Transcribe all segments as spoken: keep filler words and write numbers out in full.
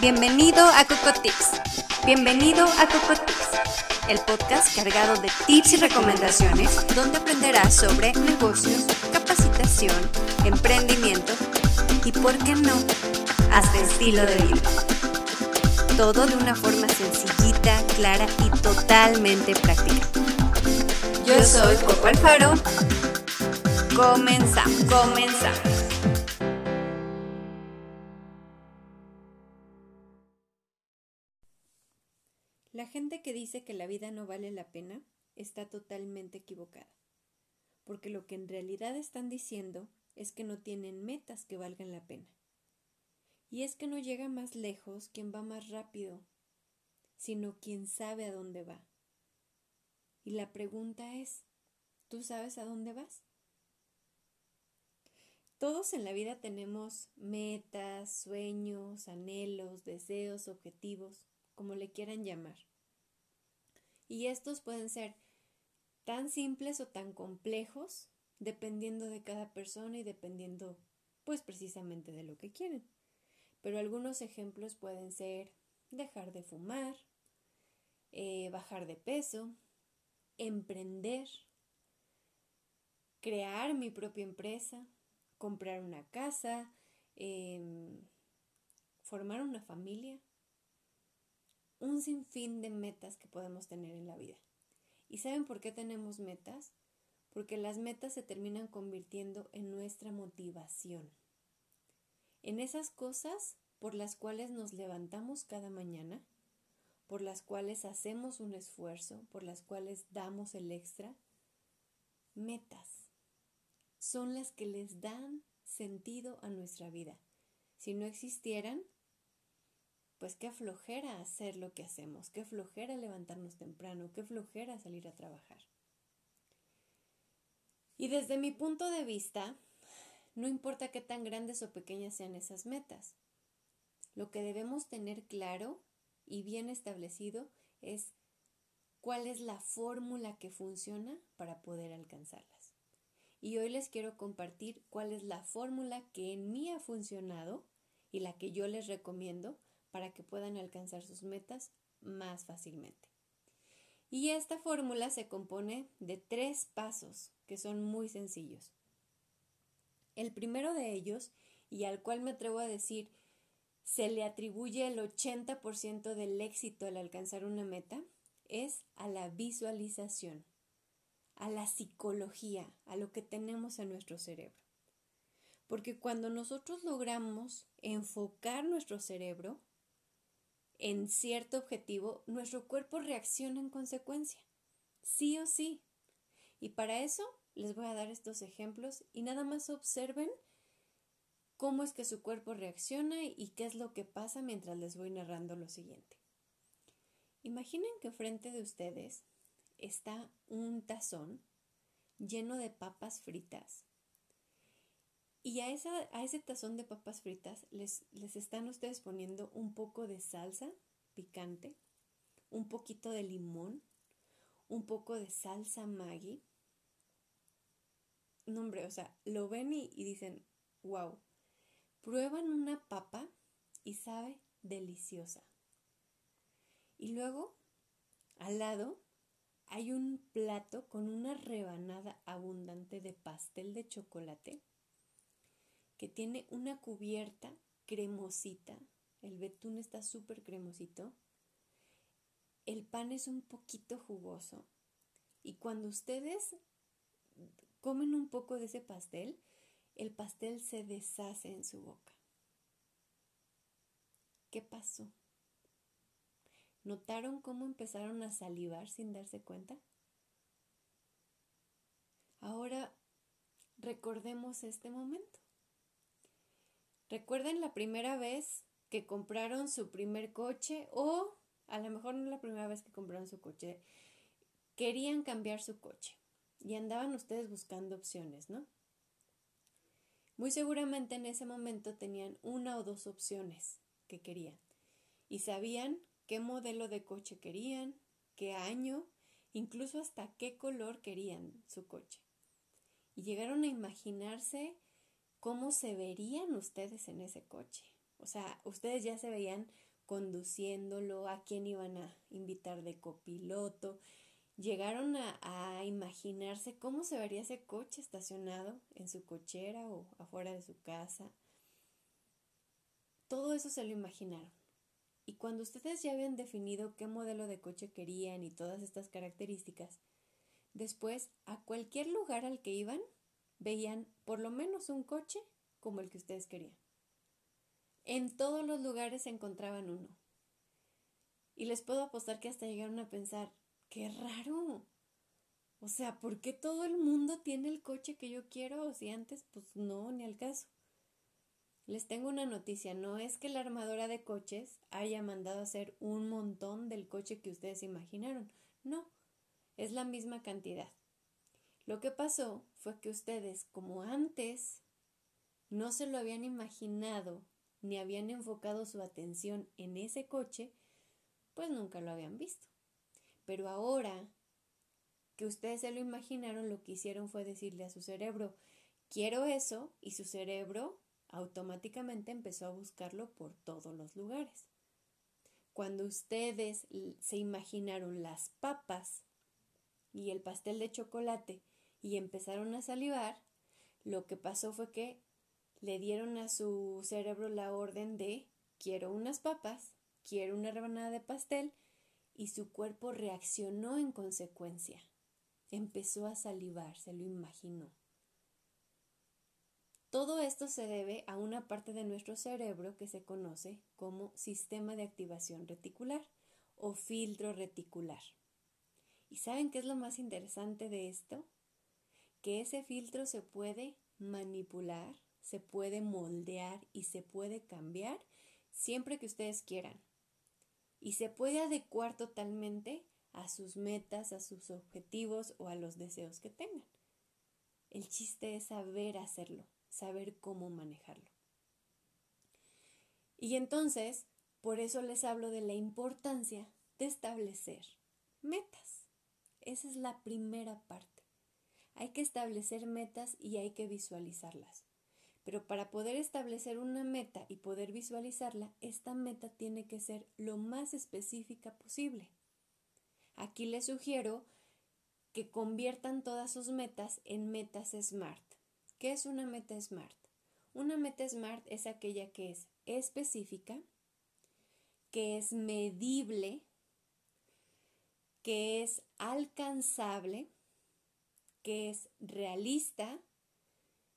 Bienvenido a Cocotips. Bienvenido a Cocotips, el podcast cargado de tips y recomendaciones donde aprenderás sobre negocios, capacitación, emprendimiento y, por qué no, hasta estilo de vida. Todo de una forma sencillita, clara y totalmente práctica. Yo soy Coco Alfaro. Comenzamos, comenzamos. La gente que dice que la vida no vale la pena está totalmente equivocada, porque lo que en realidad están diciendo es que no tienen metas que valgan la pena. Y es que no llega más lejos quien va más rápido, sino quien sabe a dónde va. Y la pregunta es, ¿tú sabes a dónde vas? Todos en la vida tenemos metas, sueños, anhelos, deseos, objetivos, como le quieran llamar. Y estos pueden ser tan simples o tan complejos, dependiendo de cada persona y dependiendo, pues, precisamente de lo que quieren. Pero algunos ejemplos pueden ser dejar de fumar, eh, bajar de peso, emprender, crear mi propia empresa, comprar una casa, eh, formar una familia. Un sinfín de metas que podemos tener en la vida. ¿Y saben por qué tenemos metas? Porque las metas se terminan convirtiendo en nuestra motivación, en esas cosas por las cuales nos levantamos cada mañana, por las cuales hacemos un esfuerzo, por las cuales damos el extra. Metas son las que les dan sentido a nuestra vida. Si no existieran, pues qué flojera hacer lo que hacemos, qué flojera levantarnos temprano, qué flojera salir a trabajar. Y desde mi punto de vista, no importa qué tan grandes o pequeñas sean esas metas, lo que debemos tener claro y bien establecido es cuál es la fórmula que funciona para poder alcanzarlas. Y hoy les quiero compartir cuál es la fórmula que en mí ha funcionado y la que yo les recomiendo para que puedan alcanzar sus metas más fácilmente. Y esta fórmula se compone de tres pasos que son muy sencillos. El primero de ellos, y al cual me atrevo a decir, se le atribuye el ochenta por ciento del éxito al alcanzar una meta, es a la visualización, a la psicología, a lo que tenemos en nuestro cerebro. Porque cuando nosotros logramos enfocar nuestro cerebro en cierto objetivo, nuestro cuerpo reacciona en consecuencia, sí o sí. Y para eso les voy a dar estos ejemplos y nada más observen cómo es que su cuerpo reacciona y qué es lo que pasa mientras les voy narrando lo siguiente. Imaginen que frente de ustedes está un tazón lleno de papas fritas y a, esa, a ese tazón de papas fritas les, les están ustedes poniendo un poco de salsa picante, un poquito de limón, un poco de salsa Maggi. No, hombre, o sea, lo ven y, y dicen, wow, prueban una papa y sabe deliciosa. Y luego, al lado, hay un plato con una rebanada abundante de pastel de chocolate, que tiene una cubierta cremosita, el betún está súper cremosito, el pan es un poquito jugoso y cuando ustedes comen un poco de ese pastel, el pastel se deshace en su boca. ¿Qué pasó? ¿Notaron cómo empezaron a salivar sin darse cuenta? Ahora recordemos este momento. Recuerden la primera vez que compraron su primer coche o a lo mejor no la primera vez que compraron su coche, querían cambiar su coche y andaban ustedes buscando opciones, ¿no? Muy seguramente en ese momento tenían una o dos opciones que querían y sabían qué modelo de coche querían, qué año, incluso hasta qué color querían su coche. Y llegaron a imaginarse cómo se verían ustedes en ese coche, O sea, ustedes ya se veían conduciéndolo, a quién iban a invitar de copiloto. Llegaron a, a imaginarse cómo se vería ese coche estacionado en su cochera o afuera de su casa. Todo eso se lo imaginaron. Y cuando ustedes ya habían definido qué modelo de coche querían y todas estas características, después a cualquier lugar al que iban, veían por lo menos un coche como el que ustedes querían. En todos los lugares se encontraban uno. Y les puedo apostar que hasta llegaron a pensar, ¡qué raro! O sea, ¿por qué todo el mundo tiene el coche que yo quiero? Si antes, pues no, ni al caso. Les tengo una noticia, no es que la armadora de coches haya mandado a hacer un montón del coche que ustedes imaginaron. No, es la misma cantidad. Lo que pasó fue que ustedes, como antes, no se lo habían imaginado ni habían enfocado su atención en ese coche, pues nunca lo habían visto. Pero ahora que ustedes se lo imaginaron, lo que hicieron fue decirle a su cerebro, quiero eso, y su cerebro automáticamente empezó a buscarlo por todos los lugares. Cuando ustedes se imaginaron las papas y el pastel de chocolate y empezaron a salivar, lo que pasó fue que le dieron a su cerebro la orden de quiero unas papas, quiero una rebanada de pastel, y su cuerpo reaccionó en consecuencia. Empezó a salivar, se lo imaginó. Todo esto se debe a una parte de nuestro cerebro que se conoce como sistema de activación reticular o filtro reticular. ¿Y saben qué es lo más interesante de esto? Que ese filtro se puede manipular, se puede moldear y se puede cambiar siempre que ustedes quieran. Y se puede adecuar totalmente a sus metas, a sus objetivos o a los deseos que tengan. El chiste es saber hacerlo, saber cómo manejarlo. Y entonces, por eso les hablo de la importancia de establecer metas. Esa es la primera parte. Hay que establecer metas y hay que visualizarlas. Pero para poder establecer una meta y poder visualizarla, esta meta tiene que ser lo más específica posible. Aquí les sugiero que conviertan todas sus metas en metas SMART. ¿Qué es una meta SMART? Una meta SMART es aquella que es específica, que es medible, que es alcanzable, que es realista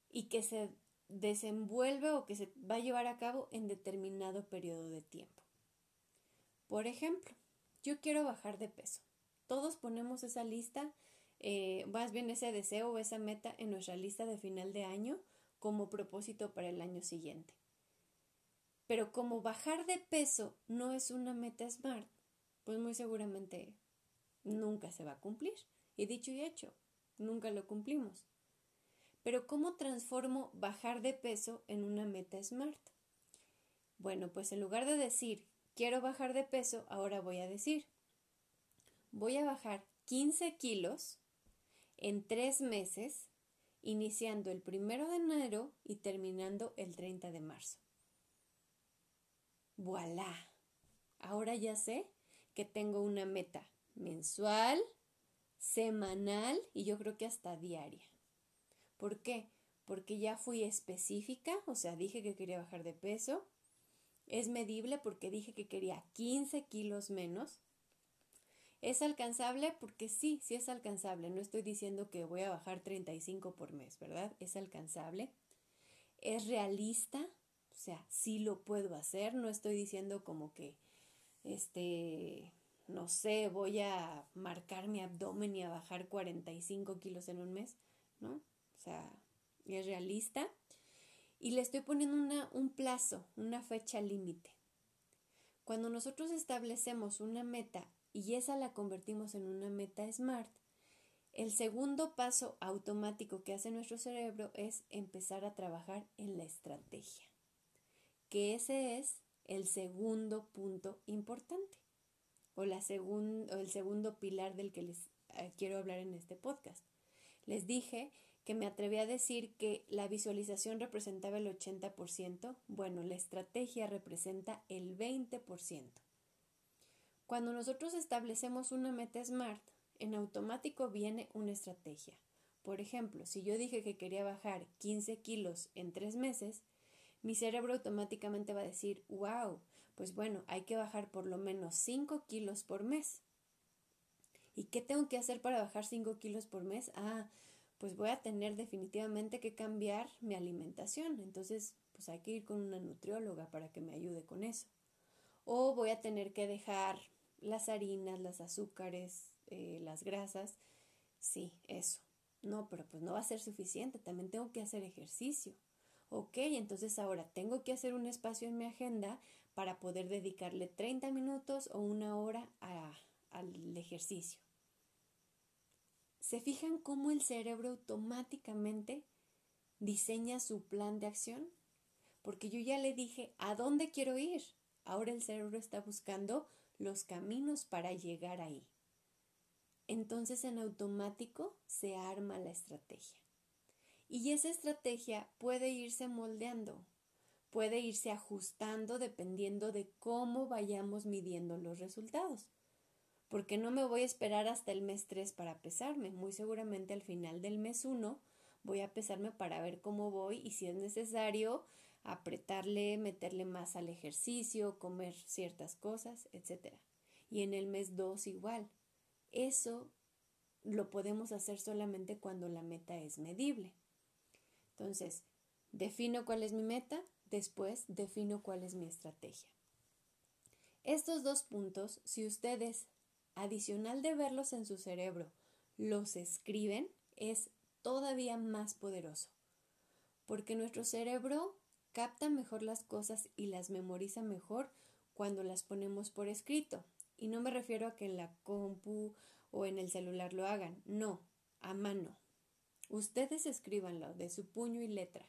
y que se desenvuelve o que se va a llevar a cabo en determinado periodo de tiempo. Por ejemplo, yo quiero bajar de peso. Todos ponemos esa lista Eh, más bien ese deseo o esa meta en nuestra lista de final de año como propósito para el año siguiente. Pero como bajar de peso no es una meta SMART, pues muy seguramente nunca se va a cumplir. Y dicho y hecho, nunca lo cumplimos. Pero ¿cómo transformo bajar de peso en una meta SMART? Bueno, pues en lugar de decir quiero bajar de peso, ahora voy a decir voy a bajar quince kilos en tres meses, iniciando el primero de enero y terminando el treinta de marzo. ¡Voilá! Ahora ya sé que tengo una meta mensual, semanal y yo creo que hasta diaria. ¿Por qué? Porque ya fui específica, o sea, dije que quería bajar de peso. Es medible porque dije que quería quince kilos menos. Es alcanzable porque sí, sí es alcanzable. No estoy diciendo que voy a bajar treinta y cinco por mes, ¿verdad? Es alcanzable. Es realista, o sea, sí lo puedo hacer. No estoy diciendo como que, este, no sé, voy a marcar mi abdomen y a bajar cuarenta y cinco kilos en un mes, ¿no? O sea, es realista. Y le estoy poniendo una, un plazo, una fecha límite. Cuando nosotros establecemos una meta y esa la convertimos en una meta SMART, el segundo paso automático que hace nuestro cerebro es empezar a trabajar en la estrategia, que ese es el segundo punto importante o, la segun, o el segundo pilar del que les eh, quiero hablar en este podcast. Les dije que me atreví a decir que la visualización representaba el ochenta por ciento, bueno, la estrategia representa el veinte por ciento. Cuando nosotros establecemos una meta SMART, en automático viene una estrategia. Por ejemplo, si yo dije que quería bajar quince kilos en tres meses, mi cerebro automáticamente va a decir, wow, pues bueno, hay que bajar por lo menos cinco kilos por mes. ¿Y qué tengo que hacer para bajar cinco kilos por mes? Ah, pues voy a tener definitivamente que cambiar mi alimentación. Entonces, pues hay que ir con una nutrióloga para que me ayude con eso. O voy a tener que dejar las harinas, los azúcares, eh, las grasas. Sí, eso. No, pero pues no va a ser suficiente. También tengo que hacer ejercicio. Ok, entonces ahora tengo que hacer un espacio en mi agenda para poder dedicarle treinta minutos o una hora a, al ejercicio. ¿Se fijan cómo el cerebro automáticamente diseña su plan de acción? Porque yo ya le dije, ¿a dónde quiero ir? Ahora el cerebro está buscando los caminos para llegar ahí. Entonces en automático se arma la estrategia. Y esa estrategia puede irse moldeando, puede irse ajustando dependiendo de cómo vayamos midiendo los resultados. Porque no me voy a esperar hasta el mes tres para pesarme. Muy seguramente al final del mes uno voy a pesarme para ver cómo voy y si es necesario apretarle, meterle más al ejercicio, comer ciertas cosas, etcétera. Y en el mes dos igual. Eso lo podemos hacer solamente cuando la meta es medible. Entonces, defino cuál es mi meta, después defino cuál es mi estrategia. Estos dos puntos, si ustedes, adicional de verlos en su cerebro, los escriben, es todavía más poderoso. Porque nuestro cerebro capta mejor las cosas y las memoriza mejor cuando las ponemos por escrito. Y no me refiero a que en la compu o en el celular lo hagan, no, a mano. Ustedes escríbanlo de su puño y letra.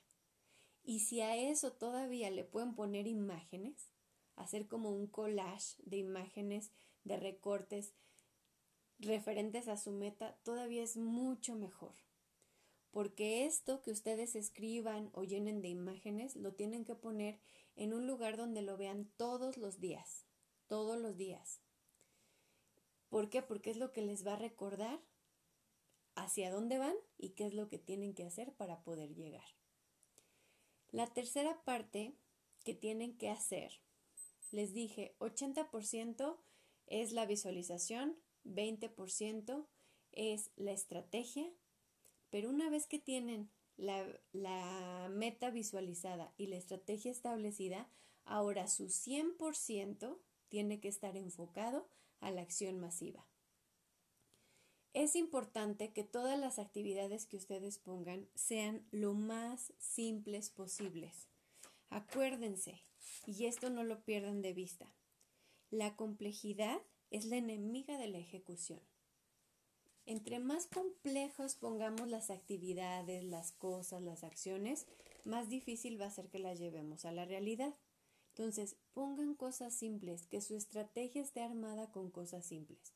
Y si a eso todavía le pueden poner imágenes, hacer como un collage de imágenes, de recortes referentes a su meta, todavía es mucho mejor. Porque esto que ustedes escriban o llenen de imágenes, lo tienen que poner en un lugar donde lo vean todos los días. Todos los días. ¿Por qué? Porque es lo que les va a recordar hacia dónde van y qué es lo que tienen que hacer para poder llegar. La tercera parte que tienen que hacer, les dije, ochenta por ciento es la visualización, veinte por ciento es la estrategia, pero una vez que tienen la, la meta visualizada y la estrategia establecida, ahora su cien por ciento tiene que estar enfocado a la acción masiva. Es importante que todas las actividades que ustedes pongan sean lo más simples posibles. Acuérdense, y esto no lo pierdan de vista, la complejidad es la enemiga de la ejecución. Entre más complejos pongamos las actividades, las cosas, las acciones, más difícil va a ser que las llevemos a la realidad. Entonces, pongan cosas simples, que su estrategia esté armada con cosas simples.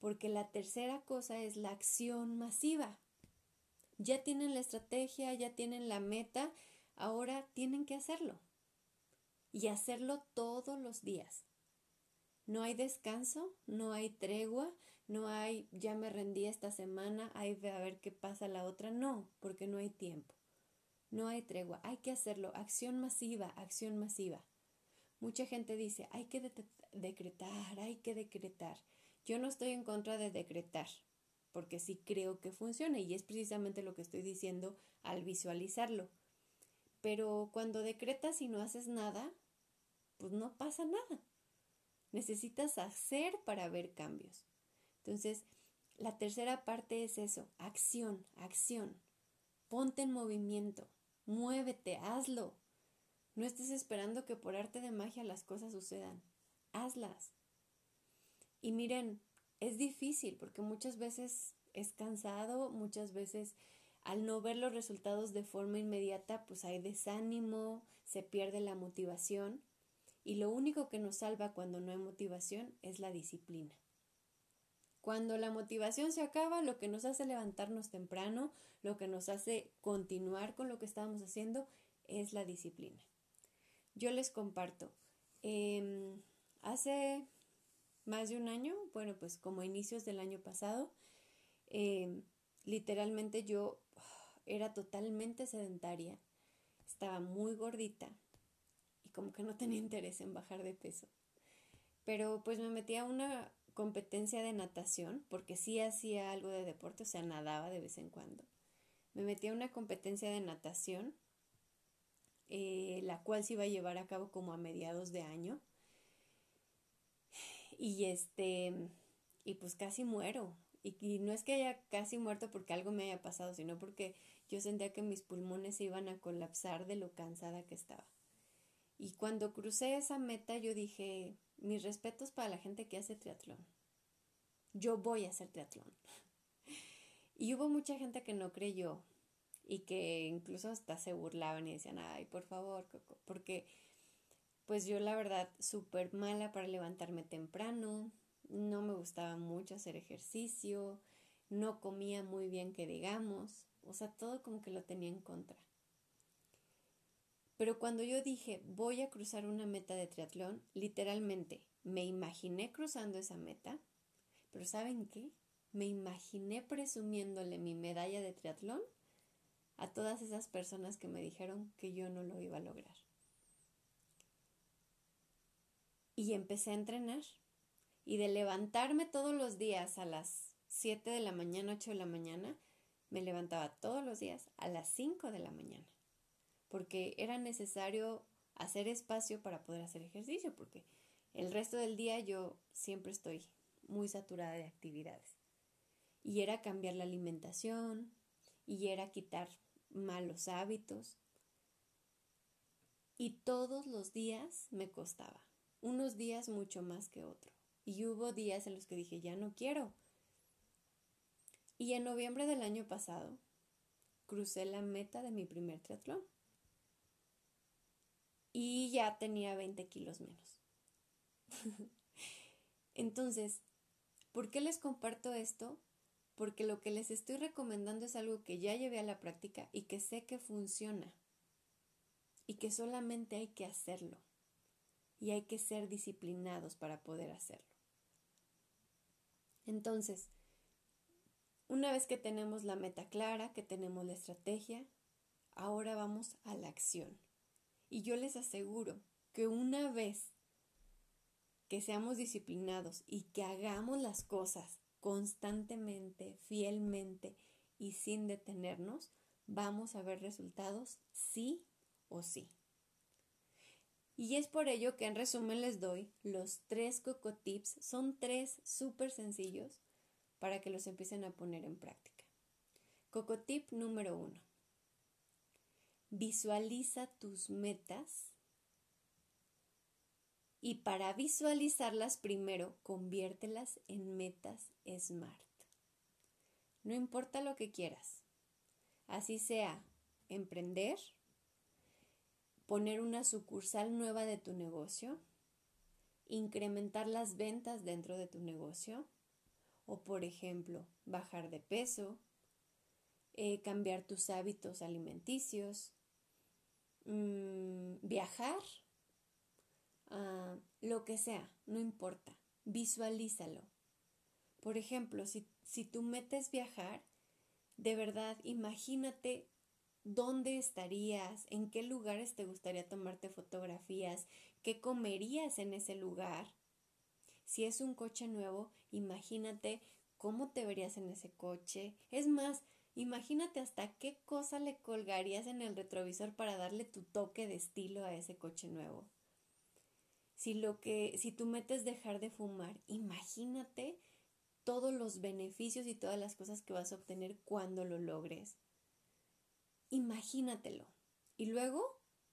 Porque la tercera cosa es la acción masiva. Ya tienen la estrategia, ya tienen la meta, ahora tienen que hacerlo. Y hacerlo todos los días. No hay descanso, no hay tregua, no hay ya me rendí esta semana, ahí a ver qué pasa la otra. No, porque no hay tiempo. No hay tregua, hay que hacerlo. Acción masiva, acción masiva. Mucha gente dice, hay que de- decretar, hay que decretar. Yo no estoy en contra de decretar, porque sí creo que funciona y es precisamente lo que estoy diciendo al visualizarlo. Pero cuando decretas y no haces nada, pues no pasa nada. Necesitas hacer para ver cambios. Entonces, la tercera parte es eso, acción, acción. Ponte en movimiento, muévete, hazlo. No estés esperando que por arte de magia las cosas sucedan. Hazlas. Y miren, es difícil porque muchas veces es cansado, muchas veces al no ver los resultados de forma inmediata, pues hay desánimo, se pierde la motivación y lo único que nos salva cuando no hay motivación es la disciplina. Cuando la motivación se acaba, lo que nos hace levantarnos temprano, lo que nos hace continuar con lo que estábamos haciendo es la disciplina. Yo les comparto, eh, hace más de un año, bueno, pues como inicios del año pasado, eh, literalmente yo era totalmente sedentaria, estaba muy gordita y como que no tenía interés en bajar de peso. Pero pues me metí a una competencia de natación, porque sí hacía algo de deporte, o sea, nadaba de vez en cuando. Me metí a una competencia de natación, eh, la cual se iba a llevar a cabo como a mediados de año. Y este, y pues casi muero. Y, y no es que haya casi muerto porque algo me haya pasado, sino porque yo sentía que mis pulmones se iban a colapsar de lo cansada que estaba. Y cuando crucé esa meta, yo dije, mis respetos para la gente que hace triatlón. Yo voy a hacer triatlón. Y hubo mucha gente que no creyó y que incluso hasta se burlaban y decían, ay, por favor, Coco, porque pues yo la verdad súper mala para levantarme temprano, no me gustaba mucho hacer ejercicio, no comía muy bien que digamos, o sea, todo como que lo tenía en contra. Pero cuando yo dije, voy a cruzar una meta de triatlón, literalmente me imaginé cruzando esa meta, pero ¿saben qué? Me imaginé presumiéndole mi medalla de triatlón a todas esas personas que me dijeron que yo no lo iba a lograr. Y empecé a entrenar. Y de levantarme todos los días a las siete de la mañana, ocho de la mañana, me levantaba todos los días a las cinco de la mañana. Porque era necesario hacer espacio para poder hacer ejercicio, porque el resto del día yo siempre estoy muy saturada de actividades. Y era cambiar la alimentación, y era quitar malos hábitos. Y todos los días me costaba, unos días mucho más que otros. Y hubo días en los que dije, ya no quiero. Y en noviembre del año pasado, crucé la meta de mi primer triatlón. Y ya tenía veinte kilos menos. Entonces, ¿por qué les comparto esto? Porque lo que les estoy recomendando es algo que ya llevé a la práctica y que sé que funciona. Y que solamente hay que hacerlo. Y hay que ser disciplinados para poder hacerlo. Entonces, una vez que tenemos la meta clara, que tenemos la estrategia, ahora vamos a la acción. Y yo les aseguro que una vez que seamos disciplinados y que hagamos las cosas constantemente, fielmente y sin detenernos, vamos a ver resultados sí o sí. Y es por ello que en resumen les doy los tres Cocotips. Son tres súper sencillos para que los empiecen a poner en práctica. Cocotip número uno. Visualiza tus metas y para visualizarlas primero conviértelas en metas SMART. No importa lo que quieras, así sea emprender, poner una sucursal nueva de tu negocio, incrementar las ventas dentro de tu negocio o, por ejemplo, bajar de peso, eh, cambiar tus hábitos alimenticios, Mm, viajar, uh, lo que sea, no importa, visualízalo. Por ejemplo, si, si tu meta es viajar, de verdad, imagínate dónde estarías, en qué lugares te gustaría tomarte fotografías, qué comerías en ese lugar. Si es un coche nuevo, imagínate cómo te verías en ese coche. Es más, imagínate hasta qué cosa le colgarías en el retrovisor para darle tu toque de estilo a ese coche nuevo. Si lo que, si tu meta es dejar de fumar, imagínate todos los beneficios y todas las cosas que vas a obtener cuando lo logres. Imagínatelo y luego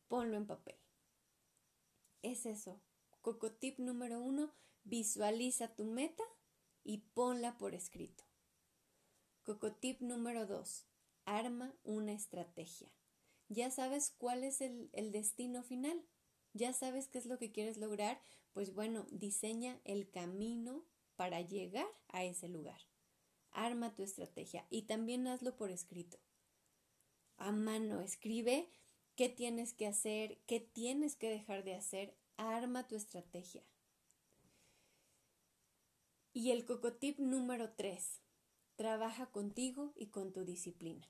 ponlo en papel. Es eso. Cocotip número uno, visualiza tu meta y ponla por escrito. Cocotip número dos. Arma una estrategia. Ya sabes cuál es el, el destino final. Ya sabes qué es lo que quieres lograr. Pues bueno, diseña el camino para llegar a ese lugar. Arma tu estrategia y también hazlo por escrito. A mano, escribe qué tienes que hacer, qué tienes que dejar de hacer. Arma tu estrategia. Y el cocotip número tres. Trabaja contigo y con tu disciplina.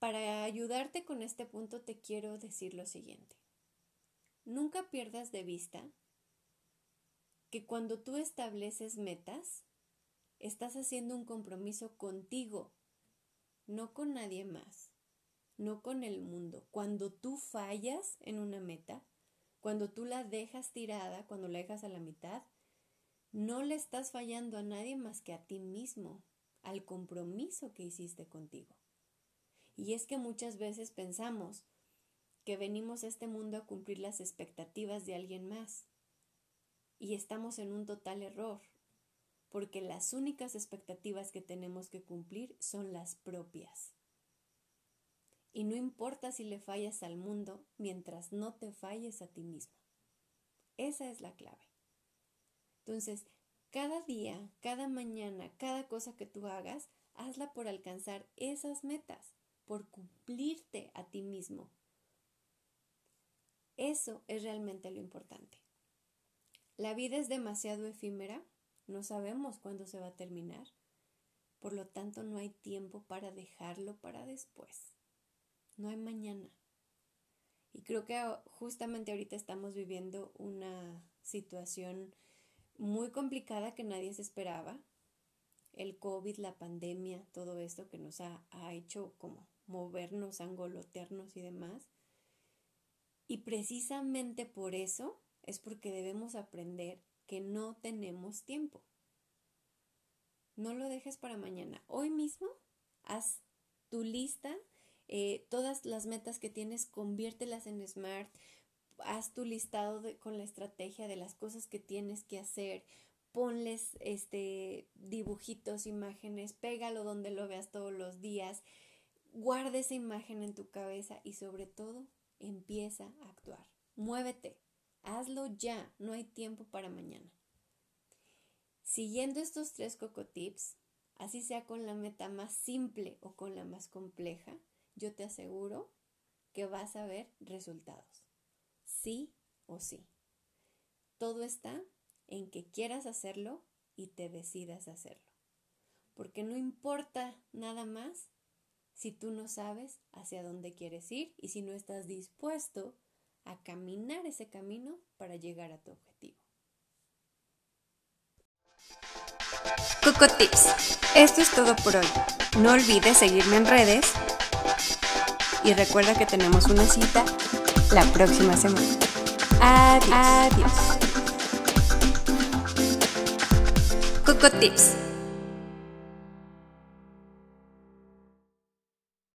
Para ayudarte con este punto te quiero decir lo siguiente. Nunca pierdas de vista que cuando tú estableces metas, estás haciendo un compromiso contigo, no con nadie más, no con el mundo. Cuando tú fallas en una meta, cuando tú la dejas tirada, cuando la dejas a la mitad, no le estás fallando a nadie más que a ti mismo, al compromiso que hiciste contigo. Y es que muchas veces pensamos que venimos a este mundo a cumplir las expectativas de alguien más. Y estamos en un total error, porque las únicas expectativas que tenemos que cumplir son las propias. Y no importa si le fallas al mundo, mientras no te falles a ti mismo. Esa es la clave. Entonces, cada día, cada mañana, cada cosa que tú hagas, hazla por alcanzar esas metas, por cumplirte a ti mismo. Eso es realmente lo importante. La vida es demasiado efímera, no sabemos cuándo se va a terminar, por lo tanto no hay tiempo para dejarlo para después. No hay mañana. Y creo que justamente ahorita estamos viviendo una situación muy complicada que nadie se esperaba. El COVID, la pandemia, todo esto que nos ha, ha hecho como movernos, angolotearnos y demás. Y precisamente por eso es porque debemos aprender que no tenemos tiempo. No lo dejes para mañana. Hoy mismo haz tu lista. Eh, todas las metas que tienes, conviértelas en SMART, haz tu listado de, con la estrategia de las cosas que tienes que hacer, ponles este, dibujitos, imágenes, pégalo donde lo veas todos los días, guarda esa imagen en tu cabeza y sobre todo empieza a actuar. Muévete, hazlo ya, no hay tiempo para mañana. Siguiendo estos tres cocotips, así sea con la meta más simple o con la más compleja, yo te aseguro que vas a ver resultados, sí o sí. Todo está en que quieras hacerlo y te decidas hacerlo, porque no importa nada más si tú no sabes hacia dónde quieres ir y si no estás dispuesto a caminar ese camino para llegar a tu objetivo. Cocotips, esto es todo por hoy. No olvides seguirme en redes. Y recuerda que tenemos una cita la próxima semana. Adiós. Adiós. Cocotips.